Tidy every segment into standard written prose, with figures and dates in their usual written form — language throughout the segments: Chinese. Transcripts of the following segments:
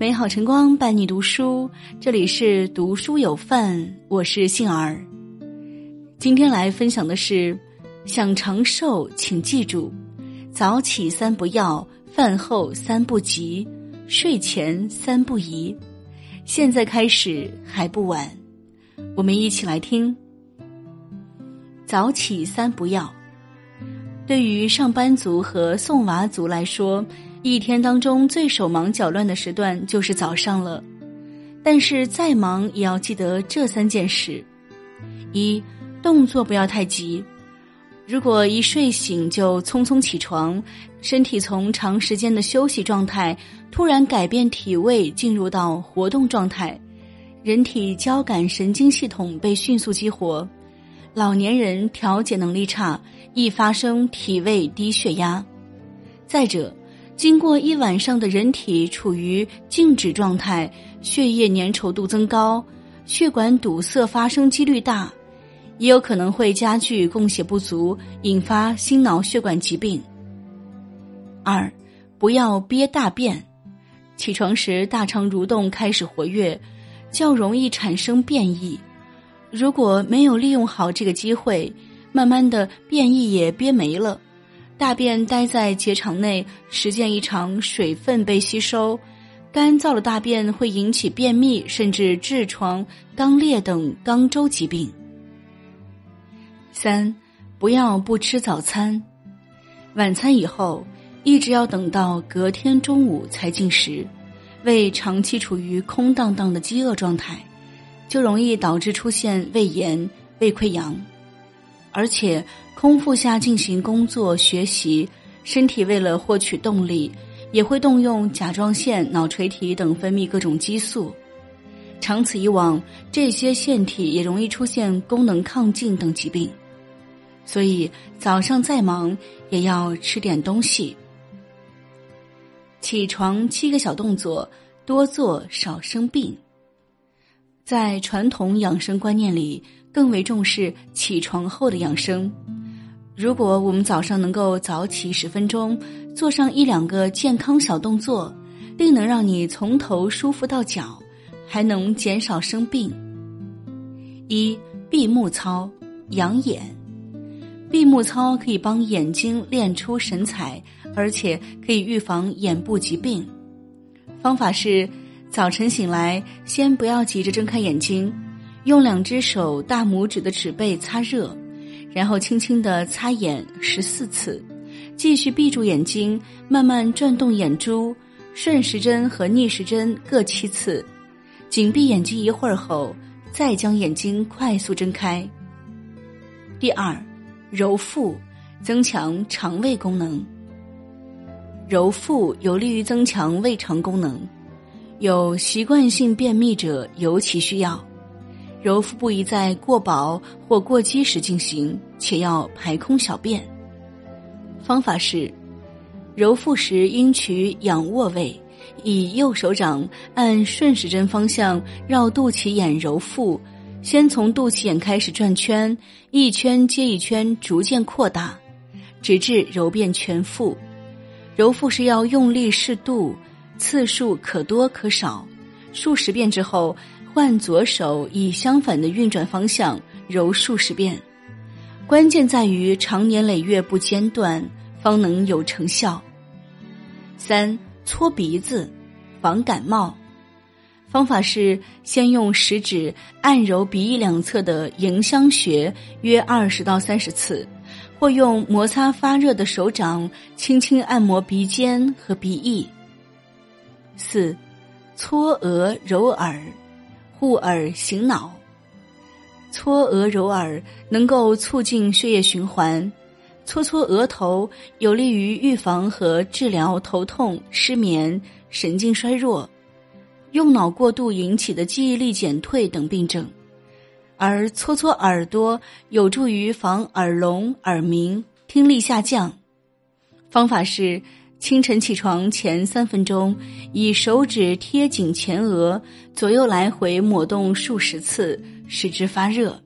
美好晨光伴你读书，这里是读书有范，我是杏儿。今天来分享的是，想长寿请记住，早起三不要，饭后三不急，睡前三不宜。现在开始还不晚，我们一起来听。早起三不要，对于上班族和送娃族来说，一天当中最手忙脚乱的时段就是早上了。但是再忙也要记得这三件事：一、动作不要太急。如果一睡醒就匆匆起床，身体从长时间的休息状态突然改变体位，进入到活动状态，人体交感神经系统被迅速激活。老年人调节能力差，易发生体位低血压。再者，经过一晚上的人体处于静止状态，血液粘稠度增高，血管堵塞发生几率大，也有可能会加剧供血不足，引发心脑血管疾病。二、不要憋大便。起床时大肠蠕动开始活跃，较容易产生便意。如果没有利用好这个机会，慢慢的便意也憋没了，大便待在结肠内，时间一长，水分被吸收，干燥的大便会引起便秘，甚至痔疮、肛裂等肛周疾病。三、不要不吃早餐。晚餐以后，一直要等到隔天中午才进食，胃长期处于空荡荡的饥饿状态，就容易导致出现胃炎、胃溃疡，而且空腹下进行工作学习，身体为了获取动力，也会动用甲状腺、脑垂体等分泌各种激素，长此以往，这些腺体也容易出现功能亢进等疾病。所以早上再忙也要吃点东西。起床7个小动作，多做少生病。在传统养生观念里，更为重视起床后的养生。如果我们早上能够早起10分钟，做上1-2个健康小动作，定能让你从头舒服到脚，还能减少生病。一、闭目操，养眼。闭目操可以帮眼睛练出神采，而且可以预防眼部疾病。方法是早晨醒来，先不要急着睁开眼睛，用2只手大拇指的指背擦热，然后轻轻地擦眼14次，继续闭住眼睛，慢慢转动眼珠，顺时针和逆时针各7次。紧闭眼睛一会儿后，再将眼睛快速睁开。第二，揉腹，增强肠胃功能。揉腹有利于增强胃肠功能，有习惯性便秘者尤其需要。揉腹不宜在过饱或过饥时进行，且要排空小便。方法是，揉腹时应取仰卧位，以右手掌按顺时针方向绕肚脐眼揉腹，先从肚脐眼开始转圈，一圈接一圈逐渐扩大，直至揉遍全腹。揉腹时要用力适度，次数可多可少，数十遍之后，换左手以相反的运转方向揉数十遍。关键在于长年累月不间断，方能有成效。三、搓鼻子，防感冒。方法是先用食指按揉鼻翼两侧的迎香穴约20到30次，或用摩擦发热的手掌轻轻按摩鼻尖和鼻翼。4. 搓额揉耳，护耳醒脑。搓额揉耳能够促进血液循环，搓搓额头有利于预防和治疗头痛、失眠、神经衰弱、用脑过度引起的记忆力减退等病症。而搓搓耳朵有助于防耳聋、耳鸣、听力下降。方法是清晨起床前3分钟，以手指贴紧前额，左右来回抹动数十次，使之发热。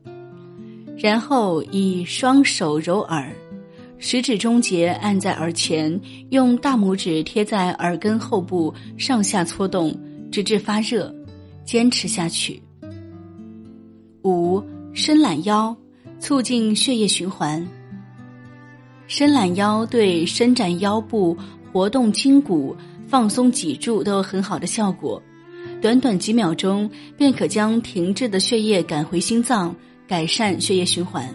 然后以双手揉耳，食指中节按在耳前，用大拇指贴在耳根后部上下搓动，直至发热，坚持下去。5. 伸懒腰，促进血液循环。伸懒腰对伸展腰部、活动筋骨、放松脊柱都有很好的效果，短短几秒钟便可将停滞的血液赶回心脏，改善血液循环。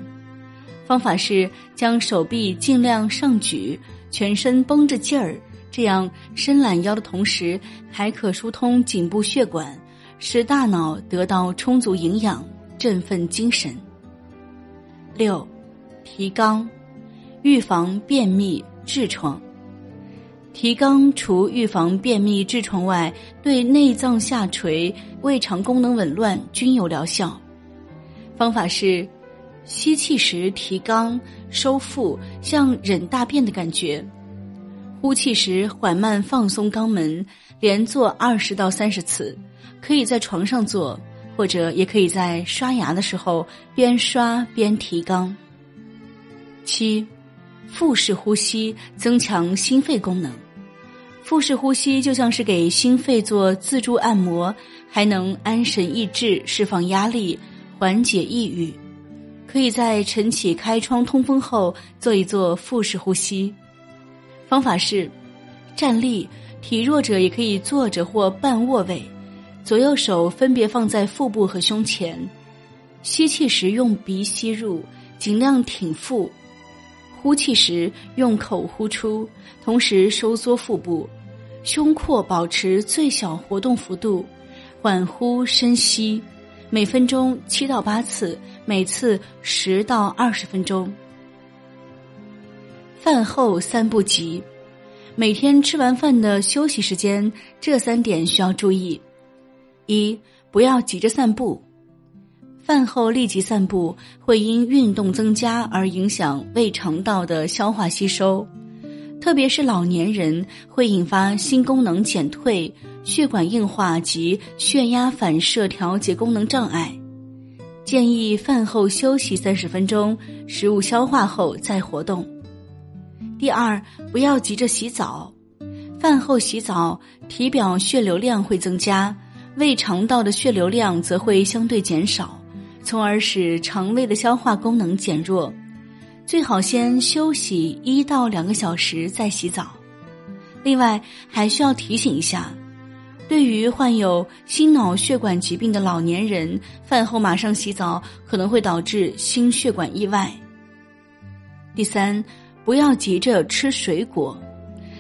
方法是将手臂尽量上举，全身绷着劲儿，这样伸懒腰的同时还可疏通颈部血管，使大脑得到充足营养，振奋精神。6. 提纲，预防便秘痔疮。提纲除预防便秘痔疮外，对内脏下垂、胃肠功能紊乱均有疗效。方法是吸气时提纲收腹，像忍大便的感觉，呼气时缓慢放松肛门，连做20到30次，可以在床上做，或者也可以在刷牙的时候边刷边提纲。7. 腹式呼吸，增强心肺功能。腹式呼吸就像是给心肺做自助按摩，还能安神益智，释放压力，缓解抑郁。可以在晨起开窗通风后做一做腹式呼吸。方法是站立，体弱者也可以坐着或半卧位，左右手分别放在腹部和胸前，吸气时用鼻吸入，尽量挺腹，呼气时用口呼出，同时收缩腹部，胸廓保持最小活动幅度，缓呼深吸，每分钟7到8次，每次10到20分钟。饭后3步急，每天吃完饭的休息时间，这3点需要注意。1. 不要急着散步，饭后立即散步会因运动增加而影响胃肠道的消化吸收，特别是老年人会引发心功能减退、血管硬化及血压反射调节功能障碍。建议饭后休息30分钟，食物消化后再活动。2. 不要急着洗澡，饭后洗澡体表血流量会增加，胃肠道的血流量则会相对减少，从而使肠胃的消化功能减弱，最好先休息1到2个小时再洗澡。另外还需要提醒一下，对于患有心脑血管疾病的老年人，饭后马上洗澡可能会导致心血管意外。3. 不要急着吃水果，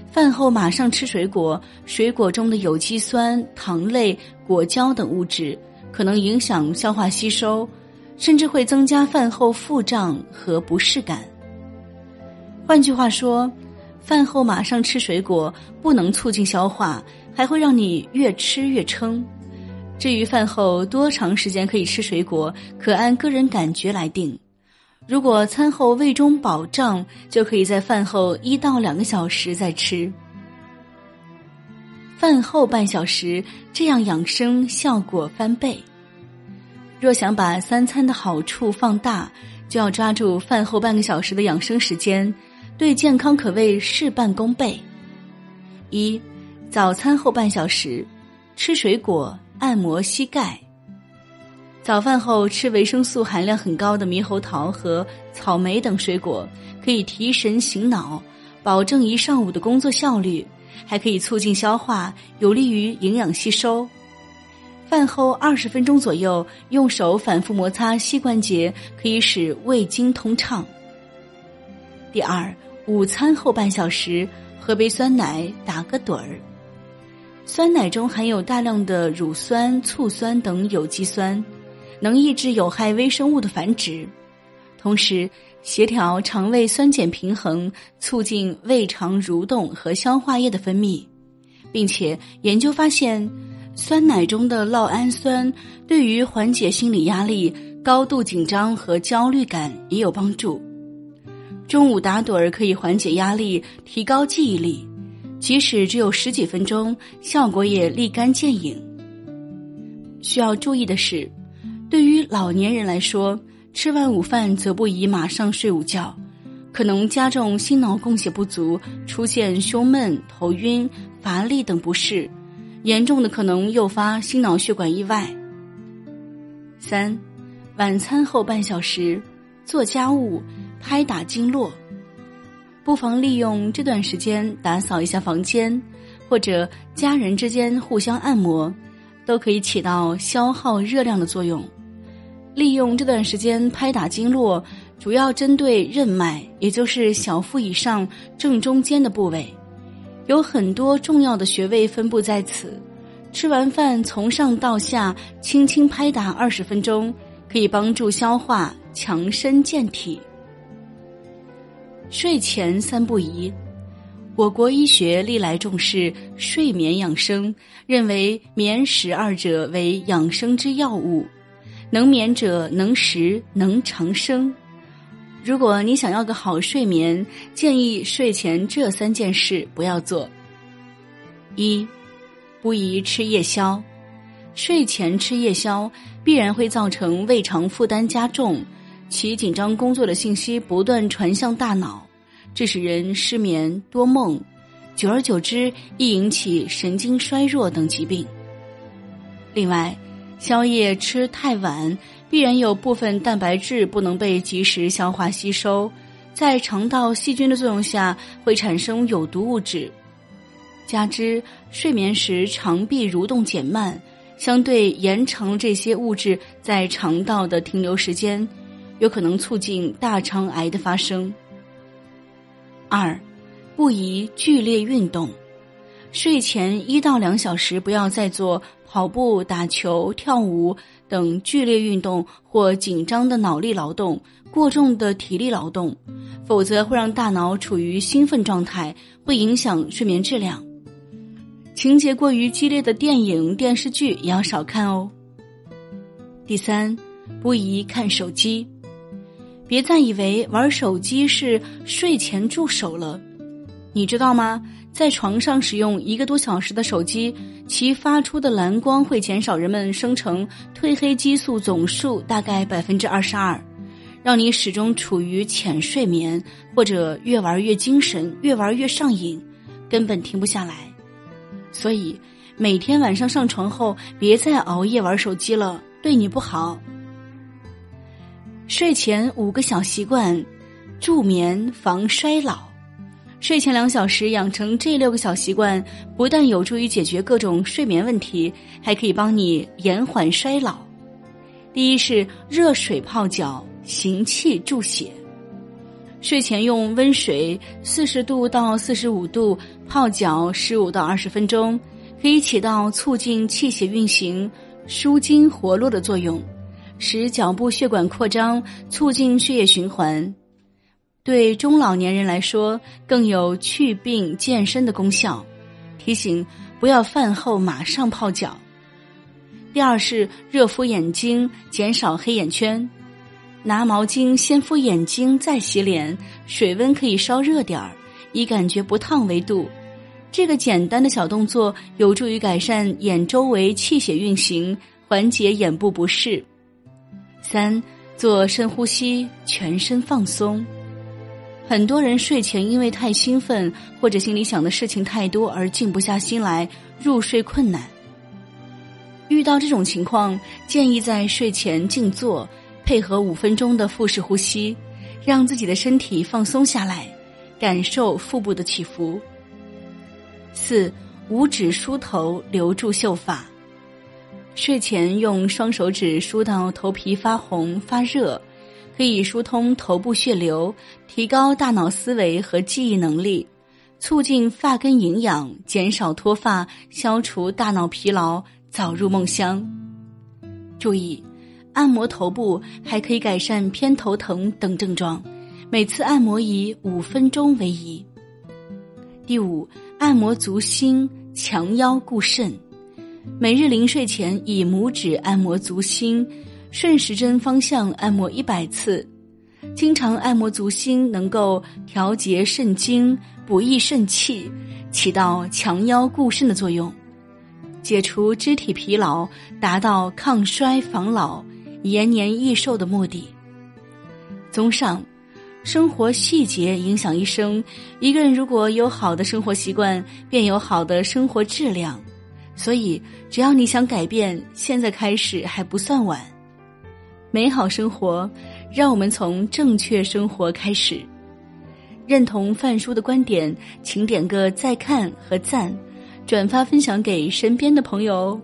饭后马上吃水果，水果中的有机酸、糖类、果胶等物质可能影响消化吸收，甚至会增加饭后腹胀和不适感。换句话说，饭后马上吃水果不能促进消化，还会让你越吃越撑。至于饭后多长时间可以吃水果，可按个人感觉来定。如果餐后胃中饱胀，就可以在饭后1到2个小时再吃。饭后半小时，这样养生效果翻倍。若想把3餐的好处放大，就要抓住饭后半个小时的养生时间，对健康可谓事半功倍。1. 早餐后半小时，吃水果，按摩膝盖。早饭后吃维生素含量很高的猕猴桃和草莓等水果，可以提神醒脑，保证一上午的工作效率，还可以促进消化，有利于营养吸收。饭后20分钟左右用手反复摩擦膝关节，可以使胃经通畅。2. 午餐后半小时，喝杯酸奶，打个盹儿。酸奶中含有大量的乳酸、醋酸等有机酸，能抑制有害微生物的繁殖，同时协调肠胃酸碱平衡，促进胃肠蠕动和消化液的分泌，并且研究发现，酸奶中的酪氨酸对于缓解心理压力、高度紧张和焦虑感也有帮助。中午打盹儿可以缓解压力，提高记忆力，即使只有10几分钟，效果也立竿见影。需要注意的是，对于老年人来说，吃完午饭则不宜马上睡午觉，可能加重心脑供血不足，出现胸闷、头晕、乏力等不适，严重的可能诱发心脑血管意外。3. 晚餐后半小时做家务，拍打经络。不妨利用这段时间打扫一下房间，或者家人之间互相按摩，都可以起到消耗热量的作用。利用这段时间拍打经络，主要针对任脉，也就是小腹以上正中间的部位，有很多重要的穴位分布在此。吃完饭从上到下轻轻拍打20分钟，可以帮助消化，强身健体。睡前三不宜。我国医学历来重视睡眠养生，认为眠食二者为养生之要务，能眠者能食能长生。如果你想要个好睡眠，建议睡前这3件事不要做。1. 不宜吃夜宵。睡前吃夜宵必然会造成胃肠负担加重，其紧张工作的信息不断传向大脑，这使人失眠多梦，久而久之易引起神经衰弱等疾病。另外，宵夜吃太晚必然有部分蛋白质不能被及时消化吸收，在肠道细菌的作用下会产生有毒物质，加之睡眠时肠壁蠕动减慢，相对延长这些物质在肠道的停留时间，有可能促进大肠癌的发生。2. 不宜剧烈运动。睡前1到2小时不要再做跑步、打球、跳舞等剧烈运动或紧张的脑力劳动、过重的体力劳动，否则会让大脑处于兴奋状态，会影响睡眠质量。情节过于激烈的电影、电视剧也要少看哦。3. 不宜看手机。别再以为玩手机是睡前助手了，你知道吗？在床上使用1个多小时的手机，其发出的蓝光会减少人们生成褪黑激素总数大概 22%， 让你始终处于浅睡眠，或者越玩越精神，越玩越上瘾，根本停不下来。所以每天晚上上床后别再熬夜玩手机了，对你不好。睡前5个小习惯，助眠防衰老。睡前2小时养成这6个小习惯，不但有助于解决各种睡眠问题，还可以帮你延缓衰老。第一是热水泡脚，行气助血。睡前用温水40度到45度泡脚15到20分钟，可以起到促进气血运行、舒筋活络的作用，使脚部血管扩张，促进血液循环。对中老年人来说，更有去病健身的功效。提醒不要饭后马上泡脚。第二是热敷眼睛，减少黑眼圈。拿毛巾先敷眼睛再洗脸，水温可以稍热点儿，以感觉不烫为度。这个简单的小动作有助于改善眼周围气血运行，缓解眼部不适。3. 做深呼吸，全身放松。很多人睡前因为太兴奋，或者心里想的事情太多而静不下心来，入睡困难。遇到这种情况，建议在睡前静坐，配合5分钟的腹式呼吸，让自己的身体放松下来，感受腹部的起伏。4. 五指梳头，留住秀发。睡前用双手指梳到头皮发红发热，可以疏通头部血流，提高大脑思维和记忆能力，促进发根营养，减少脱发，消除大脑疲劳，早入梦乡。注意，按摩头部还可以改善偏头疼等症状，每次按摩以5分钟为宜。第5，按摩足心，强腰固肾。每日临睡前以拇指按摩足心，顺时针方向按摩100次。经常按摩足心能够调节肾经，补益肾气，起到强腰固肾的作用，解除肢体疲劳，达到抗衰防老、延年益寿的目的。综上，生活细节影响一生，一个人如果有好的生活习惯，便有好的生活质量。所以只要你想改变，现在开始还不算晚。美好生活，让我们从正确生活开始。认同范叔的观点，请点个再看和赞，转发分享给身边的朋友哦。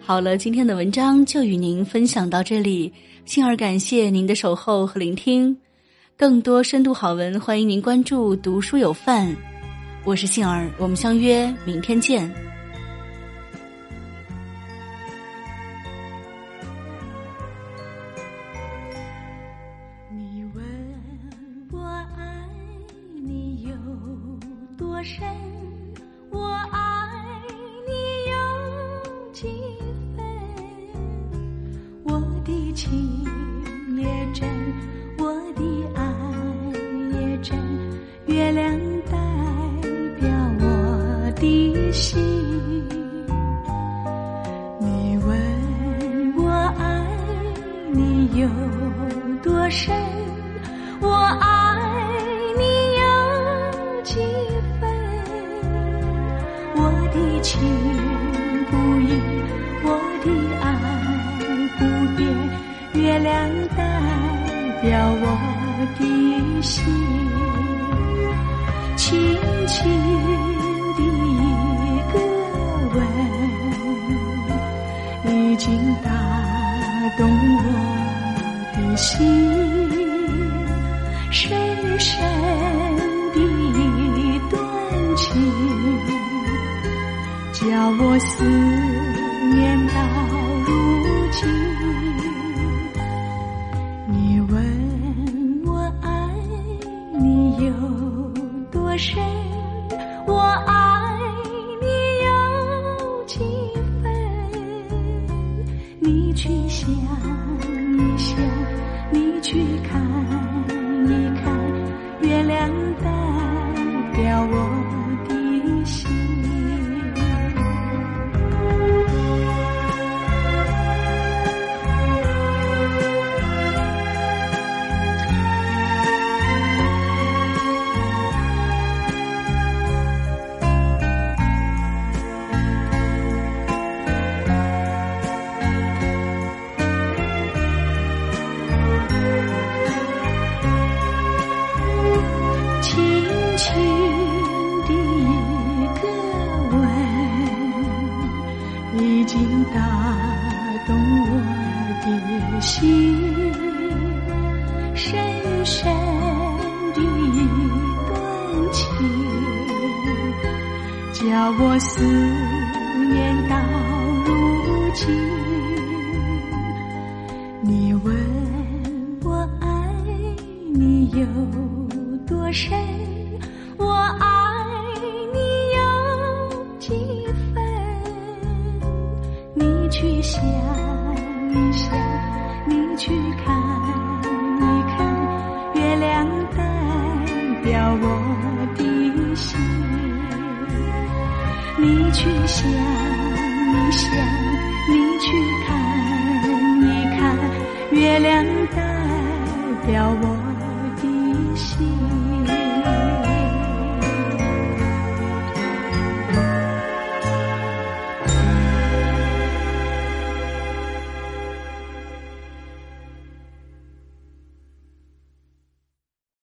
好了，今天的文章就与您分享到这里，幸而感谢您的守候和聆听。更多深度好文，欢迎您关注读书有范。我是幸儿，我们相约明天见。你问我爱你有多深，我爱你有几分，我的情也真，我的爱也真，月亮代表我的心。你问我爱你有多深，我爱你有几分，我的情不移，我的爱不变，月亮代表我的心，轻轻的一个吻，已经打动我的心，深深的一段情，叫我思念到如今。我爱你有几分，你去想一想，你去看一看，月亮代表我的心。已经打动我的心，深深的一段情，叫我思念到如今。你问我爱你有多深，我爱你有几分，去想一想，你去看一看，月亮代表我的心。你去想一想，你去看一看，月亮代表我